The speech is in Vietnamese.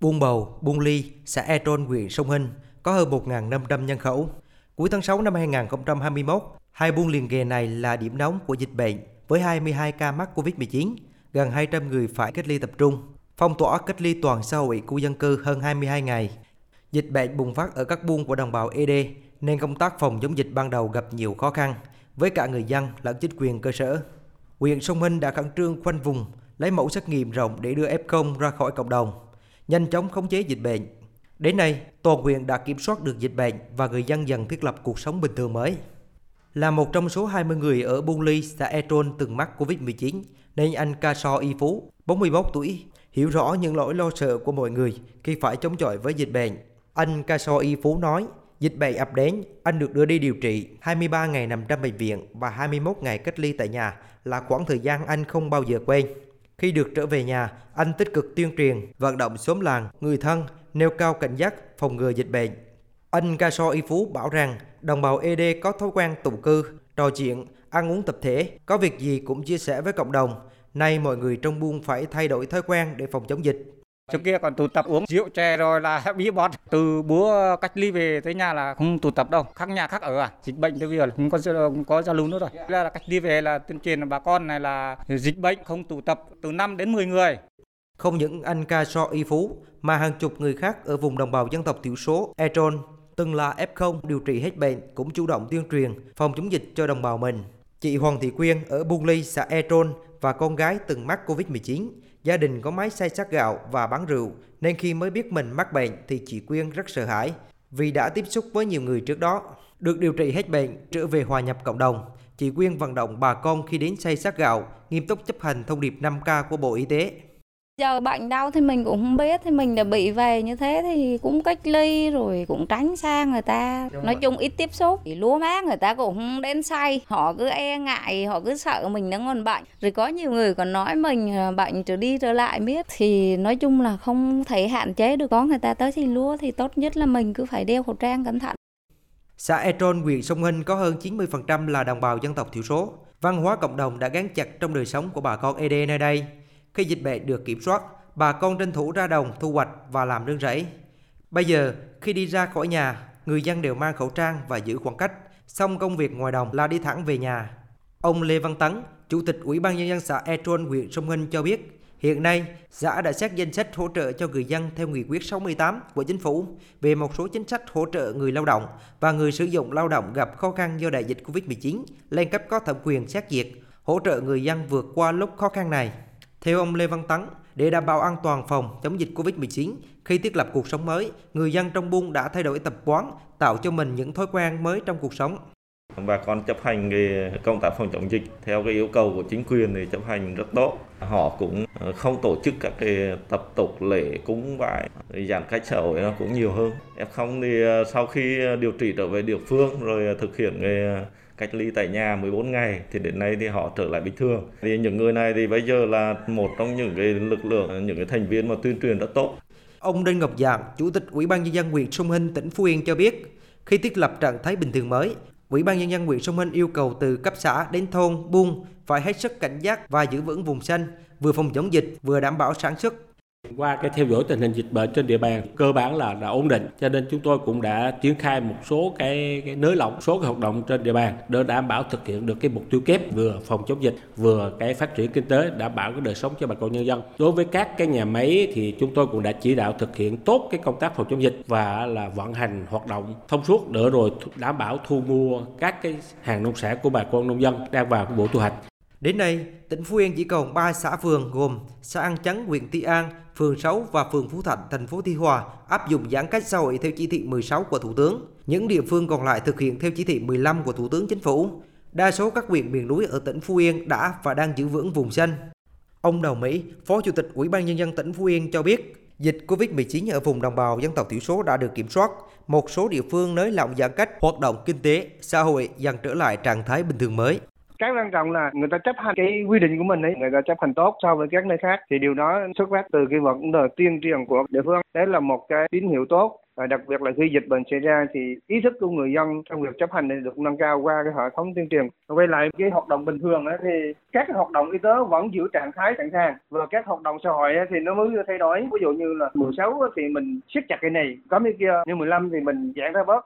Buôn Bầu, Buôn Ly, xã E-Tron, huyện Sông Hinh có hơn 1.500 nhân khẩu. Cuối tháng 6 năm 2021, hai buôn liền kề này là điểm nóng của dịch bệnh với 22 ca mắc COVID-19, gần 200 người phải cách ly tập trung, phong tỏa cách ly toàn xã hội khu dân cư hơn 22 ngày. Dịch bệnh bùng phát ở các buôn của đồng bào Ê Đê nên công tác phòng chống dịch ban đầu gặp nhiều khó khăn với cả người dân lẫn chính quyền cơ sở. Huyện Sông Hinh đã khẩn trương khoanh vùng, lấy mẫu xét nghiệm rộng để đưa F0 ra khỏi cộng đồng, nhanh chóng khống chế dịch bệnh. Đến nay, toàn huyện đã kiểm soát được dịch bệnh và người dân dần thiết lập cuộc sống bình thường mới. Là một trong số 20 người ở Buôn Ly, xã E-Tron từng mắc Covid-19, nên anh Ksor Y Phú, 41 tuổi, hiểu rõ những nỗi lo sợ của mọi người khi phải chống chọi với dịch bệnh. Anh Ksor Y Phú nói, dịch bệnh ập đến, anh được đưa đi điều trị, 23 ngày nằm trong bệnh viện và 21 ngày cách ly tại nhà là khoảng thời gian anh không bao giờ quên. Khi được trở về nhà, anh tích cực tuyên truyền, vận động xóm làng, người thân, nêu cao cảnh giác, phòng ngừa dịch bệnh. Anh Ksor Y Phú bảo rằng đồng bào Ê Đê có thói quen tụ cư, trò chuyện, ăn uống tập thể, có việc gì cũng chia sẻ với cộng đồng. Nay mọi người trong buôn phải thay đổi thói quen để phòng chống dịch. Trước kia còn tụ tập uống rượu chè rồi là bí bót. Từ bữa cách ly về tới nhà là không tụ tập đâu. Khác nhà khác ở à. Dịch bệnh tới bây giờ là không có giao lưu nữa rồi. Là cách ly về là tuyên truyền bà con này là dịch bệnh không tụ tập từ 5 đến 10 người. Không những anh Ksor Y Phú mà hàng chục người khác ở vùng đồng bào dân tộc thiểu số E-Tron từng là F0 điều trị hết bệnh cũng chủ động tuyên truyền phòng chống dịch cho đồng bào mình. Chị Hoàng Thị Quyên ở Buôn Ly, xã E-Tron và con gái từng mắc Covid-19. Gia đình có máy xay sát gạo và bán rượu nên khi mới biết mình mắc bệnh thì chị Quyên rất sợ hãi vì đã tiếp xúc với nhiều người trước đó. Được điều trị hết bệnh, trở về hòa nhập cộng đồng, chị Quyên vận động bà con khi đến xay sát gạo nghiêm túc chấp hành thông điệp 5K của Bộ Y tế. Giờ bệnh đau thì mình cũng không biết, thì mình đã bị về như thế thì cũng cách ly rồi cũng tránh xa người ta. Nói chung ít tiếp xúc, lúa má người ta cũng không đến say, họ cứ e ngại, họ cứ sợ mình nó còn bệnh. Rồi có nhiều người còn nói mình bệnh trở đi trở lại biết, thì nói chung là không thể hạn chế được, có người ta tới thì lúa thì tốt nhất là mình cứ phải đeo khẩu trang cẩn thận. Xã E-Tron, huyện Sông Hinh có hơn 90% là đồng bào dân tộc thiểu số. Văn hóa cộng đồng đã gắn chặt trong đời sống của bà con Ê Đê nơi đây. Khi dịch bệnh được kiểm soát, bà con tranh thủ ra đồng thu hoạch và làm nương rẫy. Bây giờ, khi đi ra khỏi nhà, người dân đều mang khẩu trang và giữ khoảng cách, xong công việc ngoài đồng là đi thẳng về nhà. Ông Lê Văn Tắng, Chủ tịch Ủy ban Nhân dân xã E-Tron, huyện Sông Hinh cho biết, hiện nay, xã đã xét danh sách hỗ trợ cho người dân theo nghị quyết 68 của Chính phủ về một số chính sách hỗ trợ người lao động và người sử dụng lao động gặp khó khăn do đại dịch COVID-19 lên cấp có thẩm quyền xét duyệt, hỗ trợ người dân vượt qua lúc khó khăn này. Theo ông Lê Văn Tấn, để đảm bảo an toàn phòng chống dịch COVID-19, khi thiết lập cuộc sống mới, người dân trong buôn đã thay đổi tập quán, tạo cho mình những thói quen mới trong cuộc sống. Bà con chấp hành công tác phòng chống dịch theo cái yêu cầu của chính quyền thì chấp hành rất tốt. Họ cũng không tổ chức các cái tập tục lễ cúng bái, giãn cách xã hội nó cũng nhiều hơn. F0 thì sau khi điều trị trở về địa phương rồi thực hiện cách ly tại nhà 14 ngày thì đến nay thì họ trở lại bình thường. Thì những người này thì bây giờ là một trong những cái lực lượng, những cái thành viên mà tuyên truyền rất tốt. Ông Đinh Ngọc Giảm, Chủ tịch Ủy ban Nhân dân huyện Sông Hinh, tỉnh Phú Yên cho biết, khi thiết lập trạng thái bình thường mới, Ủy ban Nhân dân huyện Sông Hinh yêu cầu từ cấp xã đến thôn, buôn phải hết sức cảnh giác và giữ vững vùng xanh, vừa phòng chống dịch vừa đảm bảo sản xuất. Qua cái theo dõi tình hình dịch bệnh trên địa bàn cơ bản là ổn định, cho nên chúng tôi cũng đã triển khai một số cái nới lỏng số cái hoạt động trên địa bàn để đảm bảo thực hiện được cái mục tiêu kép vừa phòng chống dịch vừa cái phát triển kinh tế, đảm bảo cái đời sống cho bà con nhân dân. Đối với các cái nhà máy thì chúng tôi cũng đã chỉ đạo thực hiện tốt cái công tác phòng chống dịch và là vận hành hoạt động thông suốt để rồi đảm bảo thu mua các cái hàng nông sản của bà con nông dân đang vào vụ thu hoạch. Đến nay, tỉnh Phú Yên chỉ còn 3 xã phường gồm xã An Chấn, huyện Tuy An, phường 6 và phường Phú Thạnh, thành phố Tuy Hòa áp dụng giãn cách xã hội theo chỉ thị 16 của Thủ tướng. Những địa phương còn lại thực hiện theo chỉ thị 15 của Thủ tướng Chính phủ. Đa số các huyện miền núi ở tỉnh Phú Yên đã và đang giữ vững vùng xanh. Ông Đào Mỹ, Phó Chủ tịch Ủy ban Nhân dân tỉnh Phú Yên cho biết, dịch COVID-19 ở vùng đồng bào dân tộc thiểu số đã được kiểm soát. Một số địa phương nới lỏng giãn cách, hoạt động kinh tế, xã hội dần trở lại trạng thái bình thường mới. Cái quan trọng là người ta chấp hành cái quy định của mình ấy, người ta chấp hành tốt so với các nơi khác, thì điều đó xuất phát từ cái vấn đề tuyên truyền của địa phương. Đấy là một cái tín hiệu tốt Đặc biệt là khi dịch bệnh xảy ra thì ý thức của người dân trong việc chấp hành được nâng cao qua cái hệ thống tuyên truyền. Quay lại cái hoạt động bình thường thì các hoạt động y tế vẫn giữ trạng thái sẵn sàng, và các hoạt động xã hội thì nó mới thay đổi. Ví dụ như là 16 thì mình siết chặt cái này, có cái kia, như 15 thì mình giãn ra bớt.